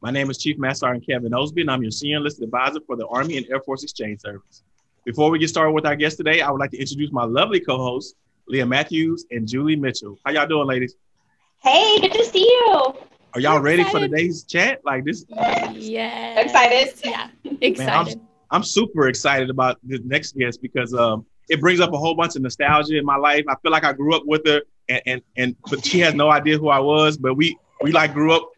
My name is Chief Master Sergeant Kevin Osby, and I'm your senior enlisted advisor for the Army and Air Force Exchange Service. Before we get started with our guest today, I would like to introduce my lovely co-hosts, Leah Matthews and Julie Mitchell. How y'all doing, ladies? Hey, good to see you. Are y'all ready for today's chat? Like this? Yes. Excited? Yeah, excited. Man, I'm super excited about this next guest because it brings up a whole bunch of nostalgia in my life. I feel like I grew up with her, but she has no idea who I was. But we like grew up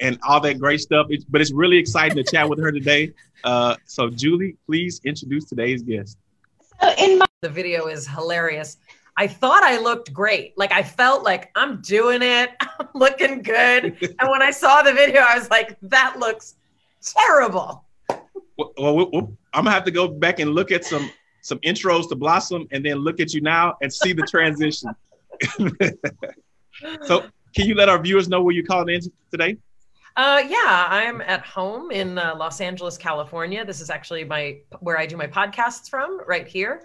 and all that great stuff. But it's really exciting to chat with her today. So Julie, please introduce today's guest. So the video is hilarious. I thought I looked great. Like, I felt like I'm doing it. I'm looking good. And when I saw the video, I was like, that looks terrible. Well, I'm gonna have to go back and look at some intros to Blossom and then look at you now and see the transition. So can you let our viewers know where you're calling in today? Yeah, I'm at home in Los Angeles, California. This is actually where I do my podcasts from, right here.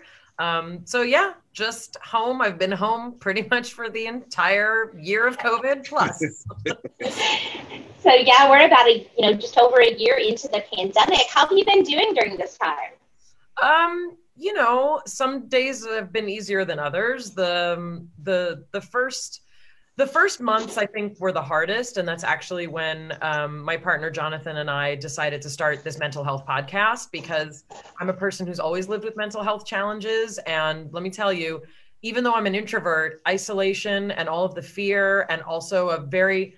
So yeah, just home. I've been home pretty much for the entire year of COVID plus. So yeah, we're about just over a year into the pandemic. How have you been doing during this time? Some days have been easier than others. The first months, I think, were the hardest, and that's actually when my partner Jonathan and I decided to start this mental health podcast, because I'm a person who's always lived with mental health challenges. And let me tell you, even though I'm an introvert, isolation and all of the fear, and also a very,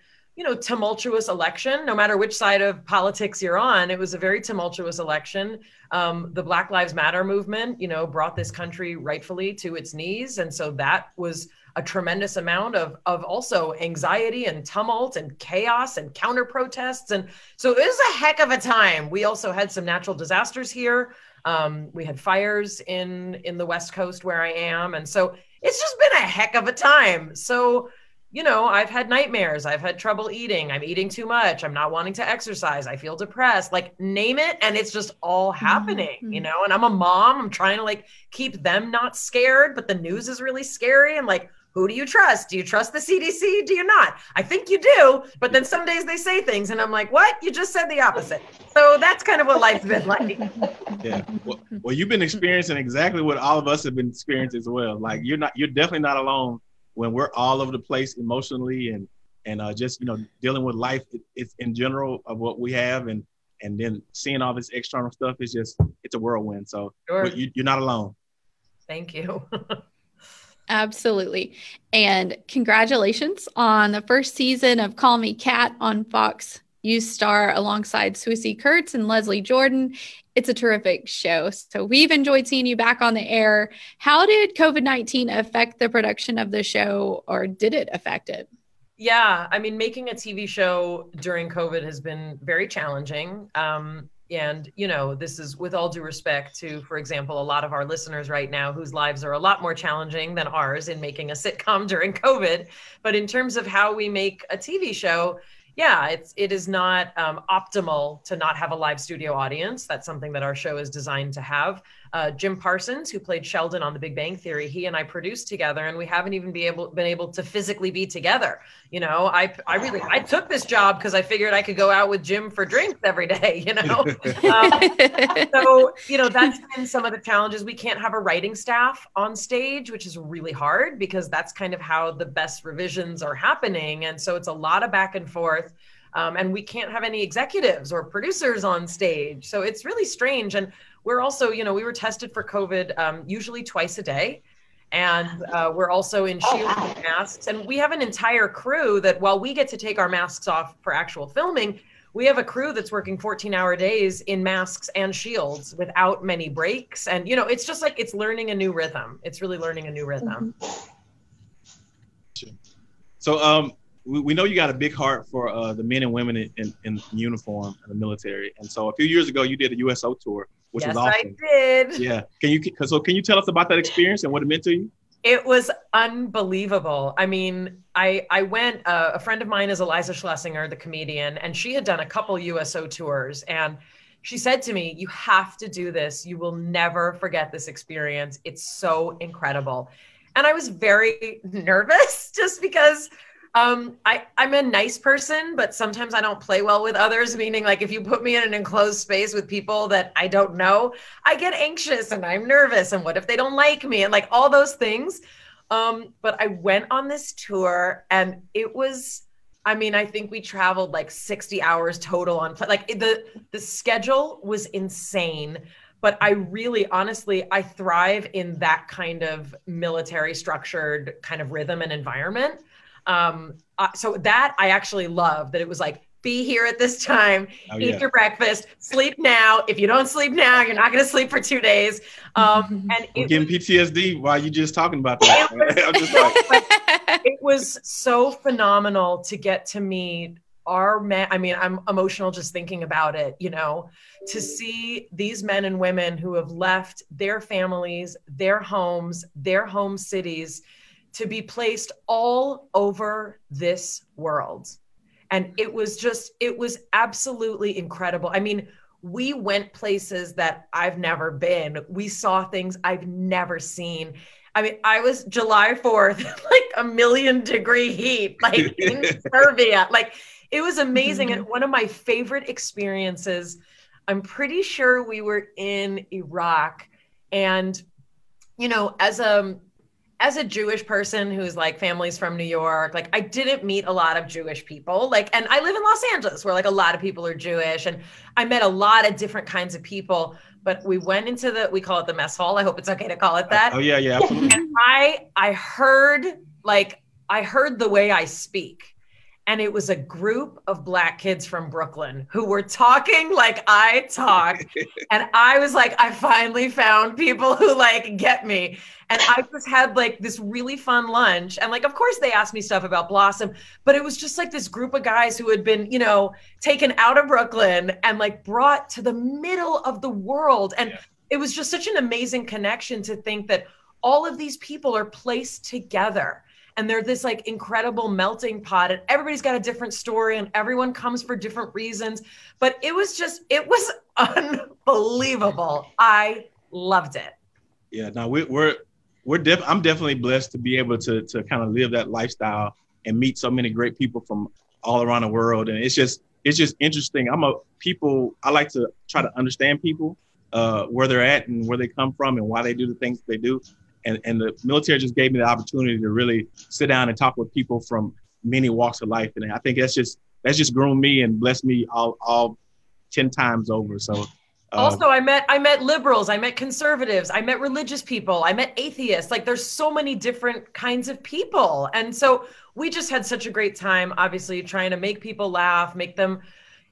tumultuous election, no matter which side of politics you're on, it was a very tumultuous election. The Black Lives Matter movement, brought this country rightfully to its knees. And so that was a tremendous amount of also anxiety and tumult and chaos and counter protests. And so it was a heck of a time. We also had some natural disasters here. We had fires in the West Coast where I am. And so it's just been a heck of a time. So, I've had nightmares. I've had trouble eating. I'm eating too much. I'm not wanting to exercise. I feel depressed, like name it. And it's just all happening, and I'm a mom. I'm trying to keep them not scared, but the news is really scary. And who do you trust? Do you trust the CDC? Do you not? I think you do, but then some days they say things and I'm like, what? You just said the opposite. So that's kind of what life's been like. Yeah. Well, you've been experiencing exactly what all of us have been experiencing as well. You're definitely not alone when we're all over the place emotionally and just, dealing with life in general of what we have and then seeing all this external stuff is just, it's a whirlwind. So sure. You're not alone. Thank you. Absolutely. And congratulations on the first season of Call Me Kat on Fox. You star alongside Swoosie Kurtz and Leslie Jordan. It's a terrific show. So we've enjoyed seeing you back on the air. How did COVID-19 affect the production of the show, or did it affect it? Yeah. I mean, making a TV show during COVID has been very challenging. And this is with all due respect to, for example, a lot of our listeners right now whose lives are a lot more challenging than ours in making a sitcom during COVID. But in terms of how we make a TV show, yeah, it is not optimal to not have a live studio audience. That's something that our show is designed to have. Jim Parsons, who played Sheldon on The Big Bang Theory, he and I produced together, and we haven't even been able to physically be together. I took this job because I figured I could go out with Jim for drinks every day. So that's been some of the challenges. We can't have a writing staff on stage, which is really hard because that's kind of how the best revisions are happening, and so it's a lot of back and forth. And we can't have any executives or producers on stage. So it's really strange. And we're also, we were tested for COVID usually twice a day. And we're also in shield masks. And we have an entire crew that while we get to take our masks off for actual filming, we have a crew that's working 14-hour days in masks and shields without many breaks. And, it's just it's learning a new rhythm. It's really learning a new rhythm. So we know you got a big heart for the men and women in uniform in the military. And so a few years ago, you did a USO tour, which was awesome. Yes, I did. Yeah. Can you tell us about that experience and what it meant to you? It was unbelievable. I mean, I went, a friend of mine is Eliza Schlesinger, the comedian, and she had done a couple USO tours. And she said to me, you have to do this. You will never forget this experience. It's so incredible. And I was very nervous just because I'm a nice person, but sometimes I don't play well with others. Meaning, like, if you put me in an enclosed space with people that I don't know, I get anxious and I'm nervous. And what if they don't like me? And like all those things. But I went on this tour and it was, I mean, I think we traveled like 60 hours total on, like the schedule was insane. But I really, honestly, I thrive in that kind of military structured kind of rhythm and environment. So that I actually love that it was like, be here at this time, eat your breakfast, sleep now. If you don't sleep now, you're not going to sleep for 2 days. And I'm getting PTSD while you just talking about that. I'm just like, it was so phenomenal to get to meet our men. I mean, I'm emotional just thinking about it, you know, to see these men and women who have left their families, their home cities, to be placed all over this world. And it was absolutely incredible. I mean, we went places that I've never been. We saw things I've never seen. I mean, I was July 4th, like a 1,000,000 degree heat, like in Serbia. Like it was amazing. And one of my favorite experiences, I'm pretty sure we were in Iraq. And, you know, as a Jewish person who's like families from New York, like I didn't meet a lot of Jewish people, like, and I live in Los Angeles where like a lot of people are Jewish, and I met a lot of different kinds of people, but we went into we call it the mess hall. I hope it's okay to call it that. Oh yeah. Yeah. Absolutely. And I heard the way I speak. And it was a group of Black kids from Brooklyn who were talking like I talk. And I was like, I finally found people who like get me. And I just had like this really fun lunch. And like, of course they asked me stuff about Blossom, but it was just like this group of guys who had been, you know, taken out of Brooklyn and like brought to the middle of the world. And it was just such an amazing connection to think that all of these people are placed together. And they're this like incredible melting pot, and everybody's got a different story and everyone comes for different reasons. But it was unbelievable. I loved it. Yeah, no, I'm definitely blessed to be able to kind of live that lifestyle and meet so many great people from all around the world. And it's just interesting. I like to try to understand people, where they're at and where they come from and why they do the things they do. And the military just gave me the opportunity to really sit down and talk with people from many walks of life. And I think that's just groomed me and blessed me all 10 times over. So also I met liberals, I met conservatives, I met religious people, I met atheists. Like there's so many different kinds of people. And so we just had such a great time, obviously trying to make people laugh, make them,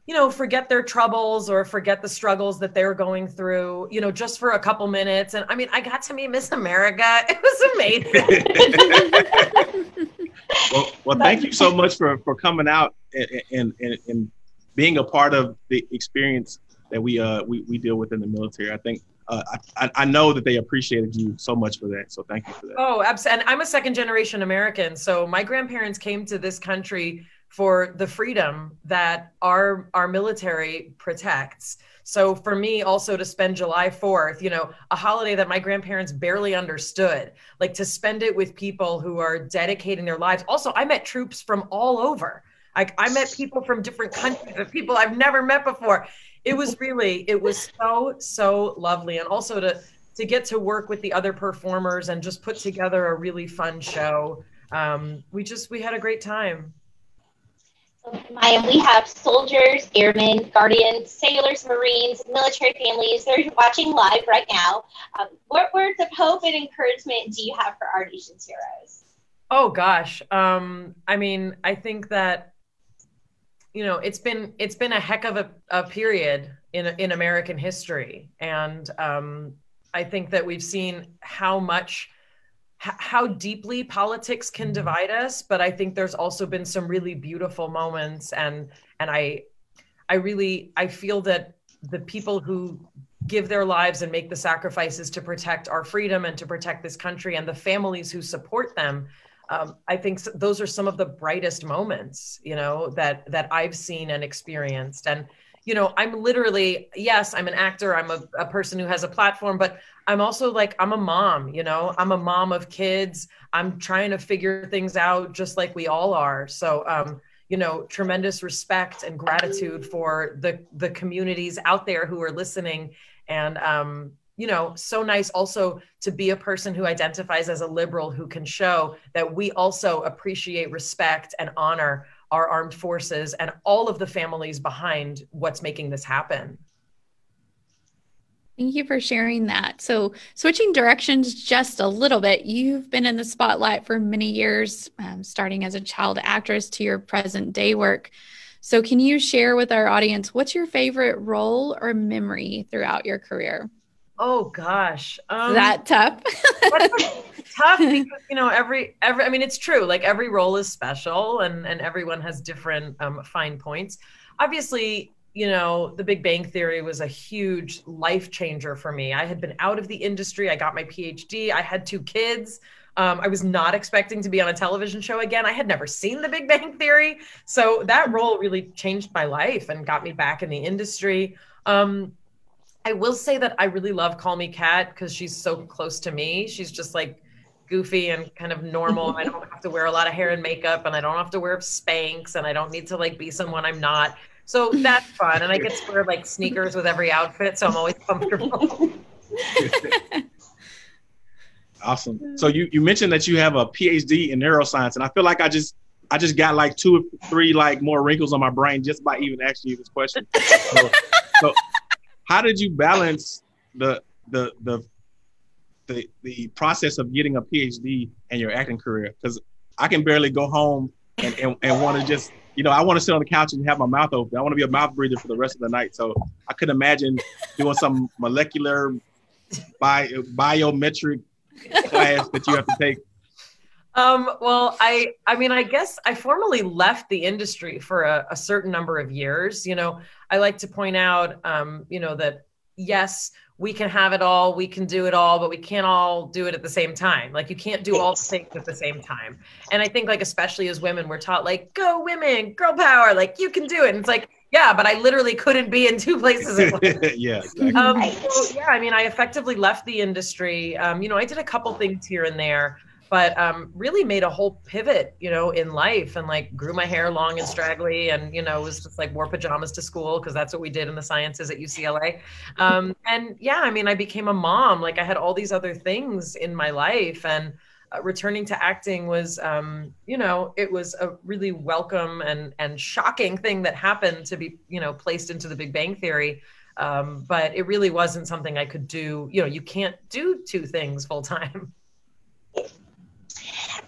you know, forget their troubles or forget the struggles that they're going through, you know, just for a couple minutes. And I mean, I got to meet Miss America. It was amazing. well, thank you so much for coming out and being a part of the experience that we deal with in the military. I think I know that they appreciated you so much for that. So thank you for that. Oh, absolutely. And I'm a second generation American. So my grandparents came to this country for the freedom that our military protects. So for me also to spend July 4th, you know, a holiday that my grandparents barely understood, like to spend it with people who are dedicating their lives. Also, I met troops from all over. I met people from different countries, people I've never met before. It was so lovely. And also to get to work with the other performers and just put together a really fun show. We had a great time. Mayim, we have soldiers, airmen, guardians, sailors, marines, military families. They're watching live right now. What words of hope and encouragement do you have for our nation's heroes? Oh gosh, I mean, I think that, you know, it's been a heck of a period in American history, and I think that we've seen how much. how deeply politics can divide us, but I think there's also been some really beautiful moments, and I feel that the people who give their lives and make the sacrifices to protect our freedom and to protect this country and the families who support them, I think those are some of the brightest moments, you know, that I've seen and experienced. And, you know, I'm literally, yes, I'm an actor, I'm a person who has a platform, but I'm also like, I'm a mom, you know, I'm a mom of kids. I'm trying to figure things out just like we all are. So, you know, tremendous respect and gratitude for the communities out there who are listening. And, you know, so nice also to be a person who identifies as a liberal who can show that we also appreciate, respect, and honor our armed forces and all of the families behind what's making this happen. Thank you for sharing that. So switching directions just a little bit, you've been in the spotlight for many years, starting as a child actress to your present day work. So can you share with our audience, what's your favorite role or memory throughout your career? Oh gosh. That tough. Tough because, you know, every, I mean, it's true, like every role is special and everyone has different fine points. Obviously, you know, The Big Bang Theory was a huge life changer for me. I had been out of the industry. I got my PhD. I had 2 kids. I was not expecting to be on a television show again. I had never seen The Big Bang Theory. So that role really changed my life and got me back in the industry. I will say that I really love Call Me Kat because she's so close to me. She's just like goofy and kind of normal. I don't have to wear a lot of hair and makeup, and I don't have to wear Spanx, and I don't need to like be someone I'm not. So that's fun. And I get to wear like sneakers with every outfit, so I'm always comfortable. Awesome. So you mentioned that you have a PhD in neuroscience, and I feel like I just got like 2 or 3 like more wrinkles on my brain just by even asking you this question. So how did you balance the process of getting a PhD and your acting career? Because I can barely go home and want to just, you know, I want to sit on the couch and have my mouth open. I want to be a mouth breather for the rest of the night. So I could imagine doing some molecular biometric class that you have to take. Well, I mean, I guess I formally left the industry for a certain number of years. You know, I like to point out, you know, that yes, we can have it all, we can do it all, but we can't all do it at the same time. Like you can't do all things at the same time. And I think like, especially as women, we're taught like, go women, girl power, like you can do it. And it's like, yeah, but I literally couldn't be in 2 places at once. Yeah, exactly. So, yeah, I mean, I effectively left the industry. You know, I did a couple things here and there, but really made a whole pivot, you know, in life, and like grew my hair long and straggly, and, you know, was just like wore pajamas to school because that's what we did in the sciences at UCLA. And yeah, I mean, I became a mom, like I had all these other things in my life, and returning to acting was, you know, it was a really welcome and shocking thing that happened to be, you know, placed into The Big Bang Theory. But it really wasn't something I could do. You know, you can't do 2 things full time.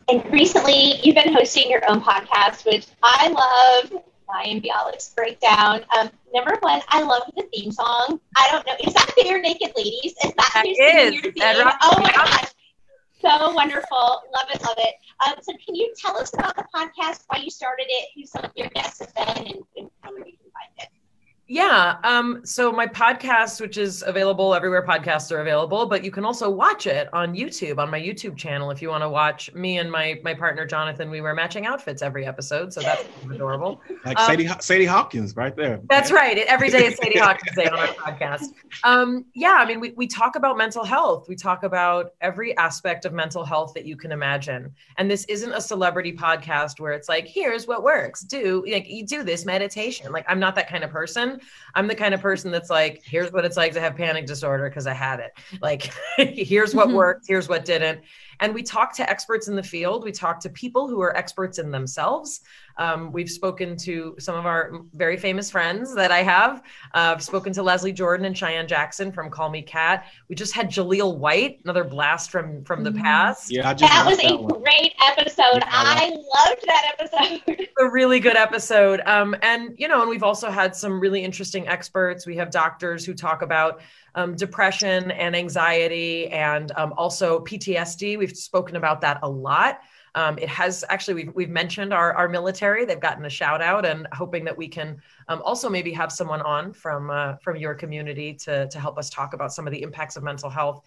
And recently, you've been hosting your own podcast, which I love, Mayim Bialik's Breakdown. Number 1, I love the theme song. I don't know, is that Barenaked Ladies? Is that who's singing your theme? Oh my gosh, so wonderful. Love it, love it. So can you tell us about the podcast, why you started it, who some of your guests have been, and how you can find it? Yeah. So my podcast, which is available everywhere podcasts are available, but you can also watch it on YouTube, on my YouTube channel. If you want to watch me and my partner, Jonathan, we wear matching outfits every episode. So that's adorable. Like Sadie Hawkins right there. That's right. Every day is Sadie Hawkins Day on our podcast. Yeah. I mean, we talk about mental health. We talk about every aspect of mental health that you can imagine. And this isn't a celebrity podcast where it's like, here's what works. You do this meditation. Like, I'm not that kind of person. I'm the kind of person that's like, here's what it's like to have panic disorder because I had it. Like, here's what worked, here's what didn't. And we talk to experts in the field. We talk to people who are experts in themselves. We've spoken to some of our very famous friends that I have. I've spoken to Leslie Jordan and Cheyenne Jackson from Call Me Kat. We just had Jaleel White, another blast from the past. Yeah, that was a great episode. Yeah, I loved that episode. It's a really good episode. And, you know, and we've also had some really interesting experts. We have doctors who talk about depression and anxiety and also PTSD. We've spoken about that a lot. It has actually, we've mentioned our military. They've gotten a shout out, and hoping that we can also maybe have someone on from your community to help us talk about some of the impacts of mental health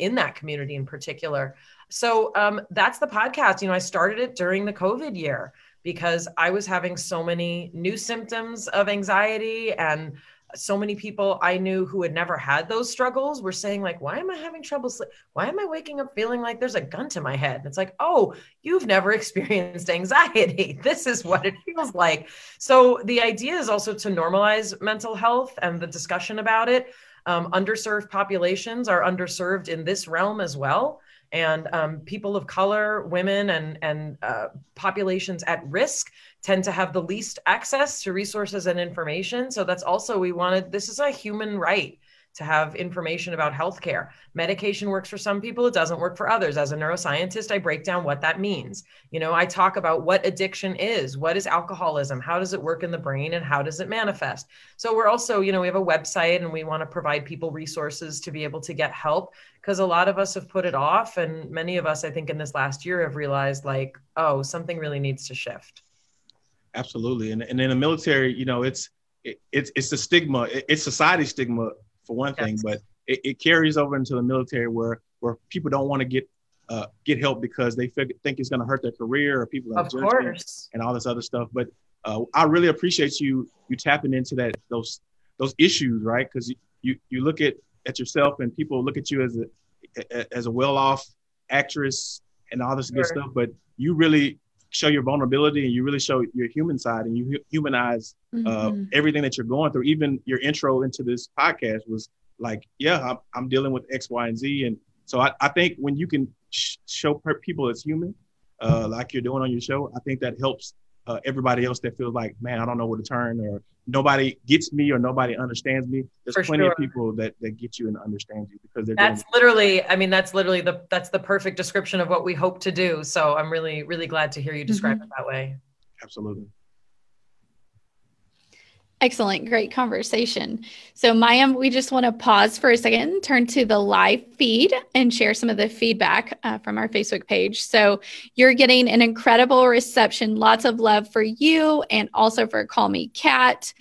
in that community in particular. So that's the podcast. You know, I started it during the COVID year because I was having so many new symptoms of anxiety, and so many people I knew who had never had those struggles were saying, like, why am I having trouble sleep? Why am I waking up feeling like there's a gun to my head? And it's like, oh, you've never experienced anxiety. This is what it feels like. So the idea is also to normalize mental health and the discussion about it. Underserved populations are underserved in this realm as well. And people of color, women, and populations at risk tend to have the least access to resources and information. So that's also, we wanted, this is a human right to have information about healthcare. Medication works for some people, it doesn't work for others. As a neuroscientist, I break down what that means. You know, I talk about what addiction is, what is alcoholism, how does it work in the brain, and how does it manifest? So we're also, you know, we have a website, and we want to provide people resources to be able to get help, because a lot of us have put it off. And many of us, I think in this last year, have realized, like, oh, something really needs to shift. Absolutely. And in the military, you know, it's the stigma, it's society's stigma, for one thing, yes. But it carries over into the military where people don't want to get help because they think it's going to hurt their career, or people are judging and all this other stuff. But I really appreciate you tapping into that those issues, right? Because you look at yourself, and people look at you as a well-off actress and all this sure. good stuff. But you really show your vulnerability, and you really show your human side, and you humanize everything that you're going through. Even your intro into this podcast was like, yeah, I'm dealing with X, Y, and Z. And so I think when you can show people as human, like you're doing on your show, I think that helps everybody else that feels like, man, I don't know where to turn, or nobody gets me, or nobody understands me. There's for plenty sure. of people that get you and understand you, because they're that's the perfect description of what we hope to do. So I'm really, really glad to hear you describe it that way. Absolutely. Excellent. Great conversation. So Mayim, we just want to pause for a second, turn to the live feed, and share some of the feedback from our Facebook page. So you're getting an incredible reception, lots of love for you, and also for Call Me Kat.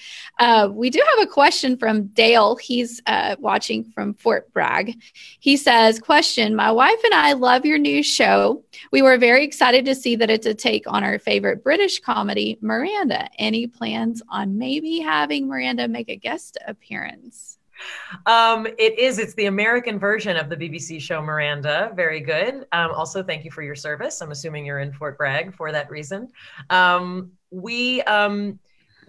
We do have a question from Dale. He's watching from Fort Bragg. He says, question, my wife and I love your new show. We were very excited to see that it's a take on our favorite British comedy, Miranda. Any plans on maybe having Miranda make a guest appearance? It's the American version of the BBC show Miranda. Very good. Also, thank you for your service. I'm assuming you're in Fort Bragg for that reason.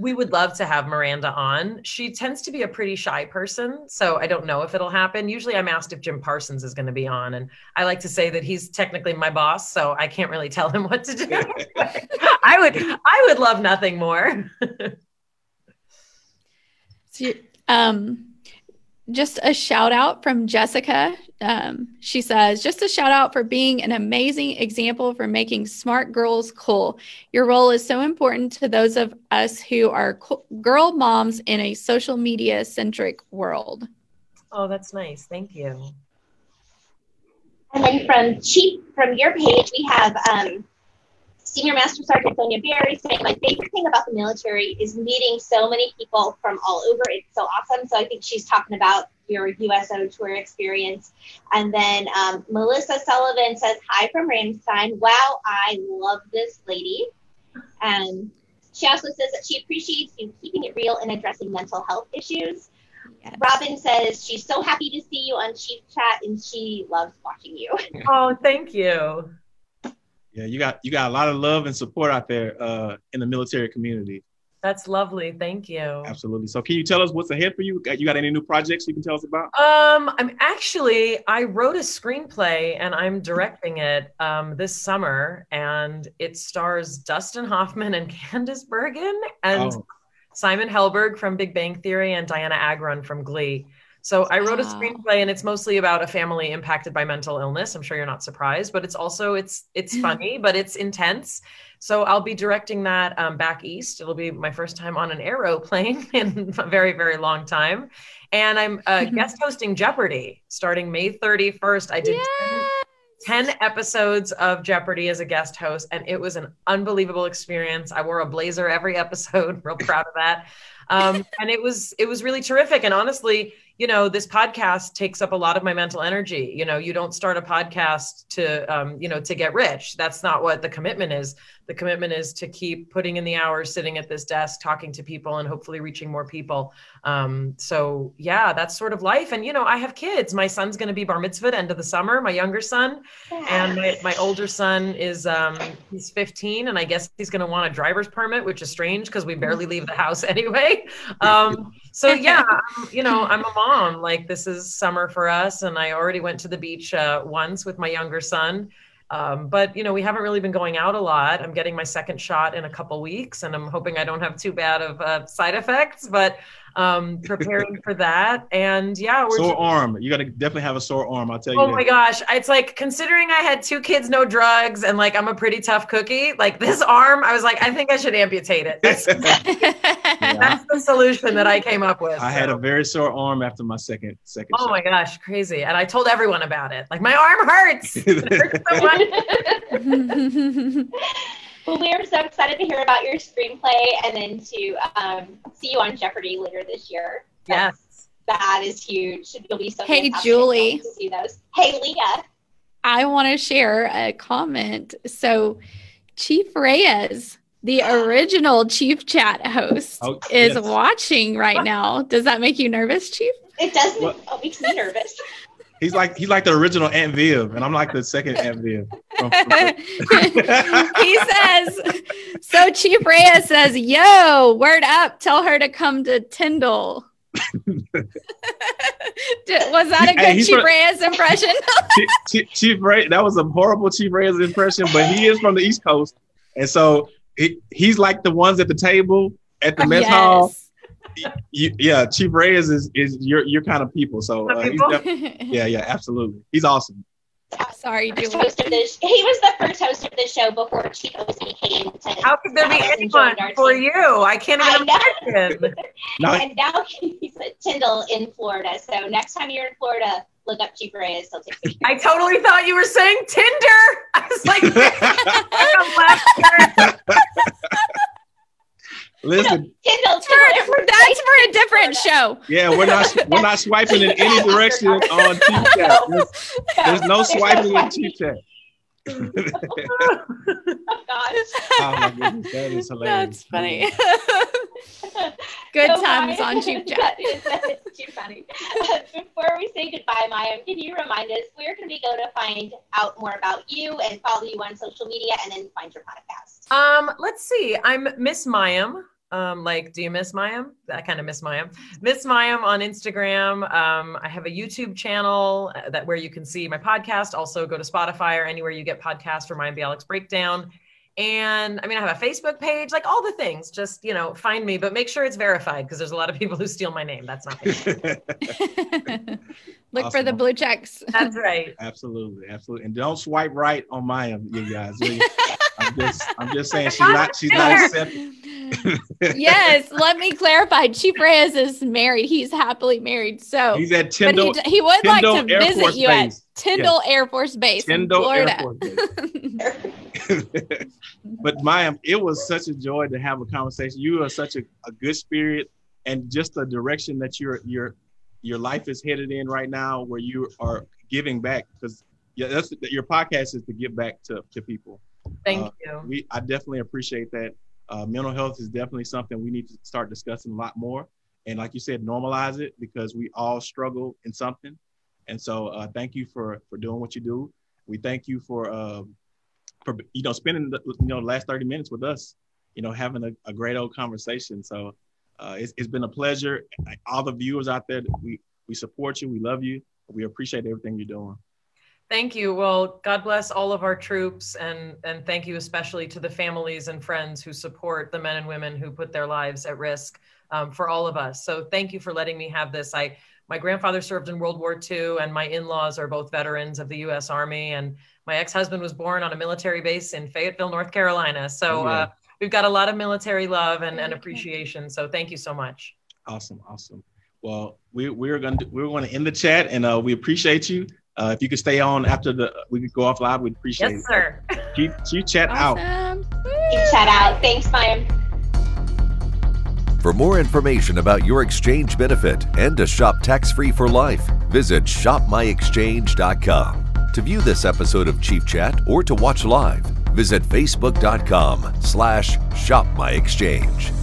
We would love to have Miranda on. She tends to be a pretty shy person, so I don't know if it'll happen. Usually I'm asked if Jim Parsons is going to be on, and I like to say that he's technically my boss, so I can't really tell him what to do. I would love nothing more. Just a shout out from Jessica. She says, just a shout out for being an amazing example for making smart girls cool. Your role is so important to those of us who are girl moms in a social media centric world. Oh, that's nice. Thank you. And then from Chief, from your page, we have Senior Master Sergeant Sonia Berry saying, my favorite thing about the military is meeting so many people from all over. It's so awesome. So I think she's talking about your USO tour experience. And then Melissa Sullivan says, hi from Ramstein. Wow, I love this lady. She also says that she appreciates you keeping it real and addressing mental health issues. Yes. Robin says she's so happy to see you on Chief Chat, and she loves watching you. Oh, thank you. Yeah, you got a lot of love and support out there in the military community. That's lovely. Thank you. Absolutely. So can you tell us what's ahead for you? You got any new projects you can tell us about? I wrote a screenplay, and I'm directing it this summer, and it stars Dustin Hoffman and Candace Bergen and Simon Helberg from Big Bang Theory and Diana Agron from Glee. So I wrote a screenplay, and it's mostly about a family impacted by mental illness. I'm sure you're not surprised, but it's also, it's funny, but it's intense. So I'll be directing that back east. It'll be my first time on an aeroplane in a very, very long time. And I'm guest hosting Jeopardy starting May 31st. I did 10 episodes of Jeopardy as a guest host, and it was an unbelievable experience. I wore a blazer every episode, real proud of that. And it was really terrific. And honestly, you know, this podcast takes up a lot of my mental energy. You know, you don't start a podcast to, you know, to get rich. That's not what the commitment is. The commitment is to keep putting in the hours, sitting at this desk, talking to people, and hopefully reaching more people. So yeah, that's sort of life. And, you know, I have kids. My son's going to be bar mitzvahed end of the summer, my younger son. Yeah. And my older son is, he's 15, and I guess he's going to want a driver's permit, which is strange because we barely leave the house anyway. So yeah, you know, I'm a mom. Like, this is summer for us. And I already went to the beach once with my younger son. But, you know, we haven't really been going out a lot. I'm getting my second shot in a couple weeks, and I'm hoping I don't have too bad of side effects, but preparing for that. And yeah, arm. You got to definitely have a sore arm. I'll tell you. Oh my gosh. It's like, considering I had 2 kids, no drugs, and like, I'm a pretty tough cookie. Like, this arm, I was like, I think I should amputate it. That's the solution that I came up with. I had a very sore arm after my second shot. Oh my gosh. Crazy. And I told everyone about it. Like, my arm hurts. It hurts so much. Well, we are so excited to hear about your screenplay, and then to see you on Jeopardy later this year. Yes. That is huge. You'll be so fantastic. Hey, Julie. To see those. Hey, Leah. I want to share a comment. So Chief Reyes, the original Chief Chat host, is watching right now. Does that make you nervous, Chief? It does. It makes me nervous. He's like the original Aunt Viv, and I'm like the second Aunt Viv. He says, so Chief Reyes says, yo, word up, tell her to come to Tyndall. Was that a good Chief Reyes impression? Chief Reyes, that was a horrible Chief Reyes impression, but he is from the East Coast. And so he's like the ones at the table at the mess hall. Yeah, Chief Reyes is your kind of people. So yeah, absolutely. He's awesome. Sorry, Julie. He was the first host of the show before Chief Osby came to. How could there be anyone for you? I can't even imagine. And now he's at Tyndall in Florida. So next time you're in Florida, look up Chief Reyes. He'll take pictures. I totally thought you were saying Tinder. I was like, Listen, that's for a different show. Yeah, we're not swiping in any direction on Chief Chat. There's no swiping in Chief Chat. Oh gosh. Oh my goodness, that is hilarious. That's funny. Good times on Chief Chat. That is too funny. Before we say goodbye, Mayim, can you remind us where can we go to find out more about you and follow you on social media, and then find your podcast? Let's see. I'm Miss Mayim. Like, do you miss Mayim? I kind of miss Mayim. Miss Mayim on Instagram. I have a YouTube channel where you can see my podcast. Also, go to Spotify or anywhere you get podcasts for Mayim Bialik's Breakdown. And I mean, I have a Facebook page, like all the things. Just, you know, find me, but make sure it's verified, because there's a lot of people who steal my name. That's not me. Look for the blue checks. That's right. Absolutely, absolutely. And don't swipe right on Mayim, you guys. I'm just saying, she's not accepted. Yes, let me clarify. Chief Reyes is married. He's happily married. So he's at Tyndall. He would Tyndall like to Air visit Force you Base. At Tyndall Air Force Base, Tyndall Florida. Air Force Base. But Mayim, it was such a joy to have a conversation. You are such a good spirit, and just the direction that your life is headed in right now, where you are giving back, because your podcast is to give back to people. Thank you. I definitely appreciate that. Mental health is definitely something we need to start discussing a lot more. And like you said, normalize it, because we all struggle in something. And so thank you for doing what you do. We thank you for spending the last 30 minutes with us, you know, having a great old conversation. So it's been a pleasure. All the viewers out there, we support you. We love you. We appreciate everything you're doing. Thank you. Well, God bless all of our troops, and thank you especially to the families and friends who support the men and women who put their lives at risk for all of us. So thank you for letting me have this. My grandfather served in World War II, and my in-laws are both veterans of the U.S. Army, and my ex-husband was born on a military base in Fayetteville, North Carolina. So we've got a lot of military love and appreciation. So thank you so much. Awesome. Awesome. Well, we're going to end the chat, and we appreciate you. If you could stay on after we could go off live, we'd appreciate it. Yes, sir. Chief Chat out. Chief Chat out. Thanks, Mayim. For more information about your exchange benefit and to shop tax-free for life, visit shopmyexchange.com. To view this episode of Chief Chat or to watch live, visit facebook.com/shopmyexchange.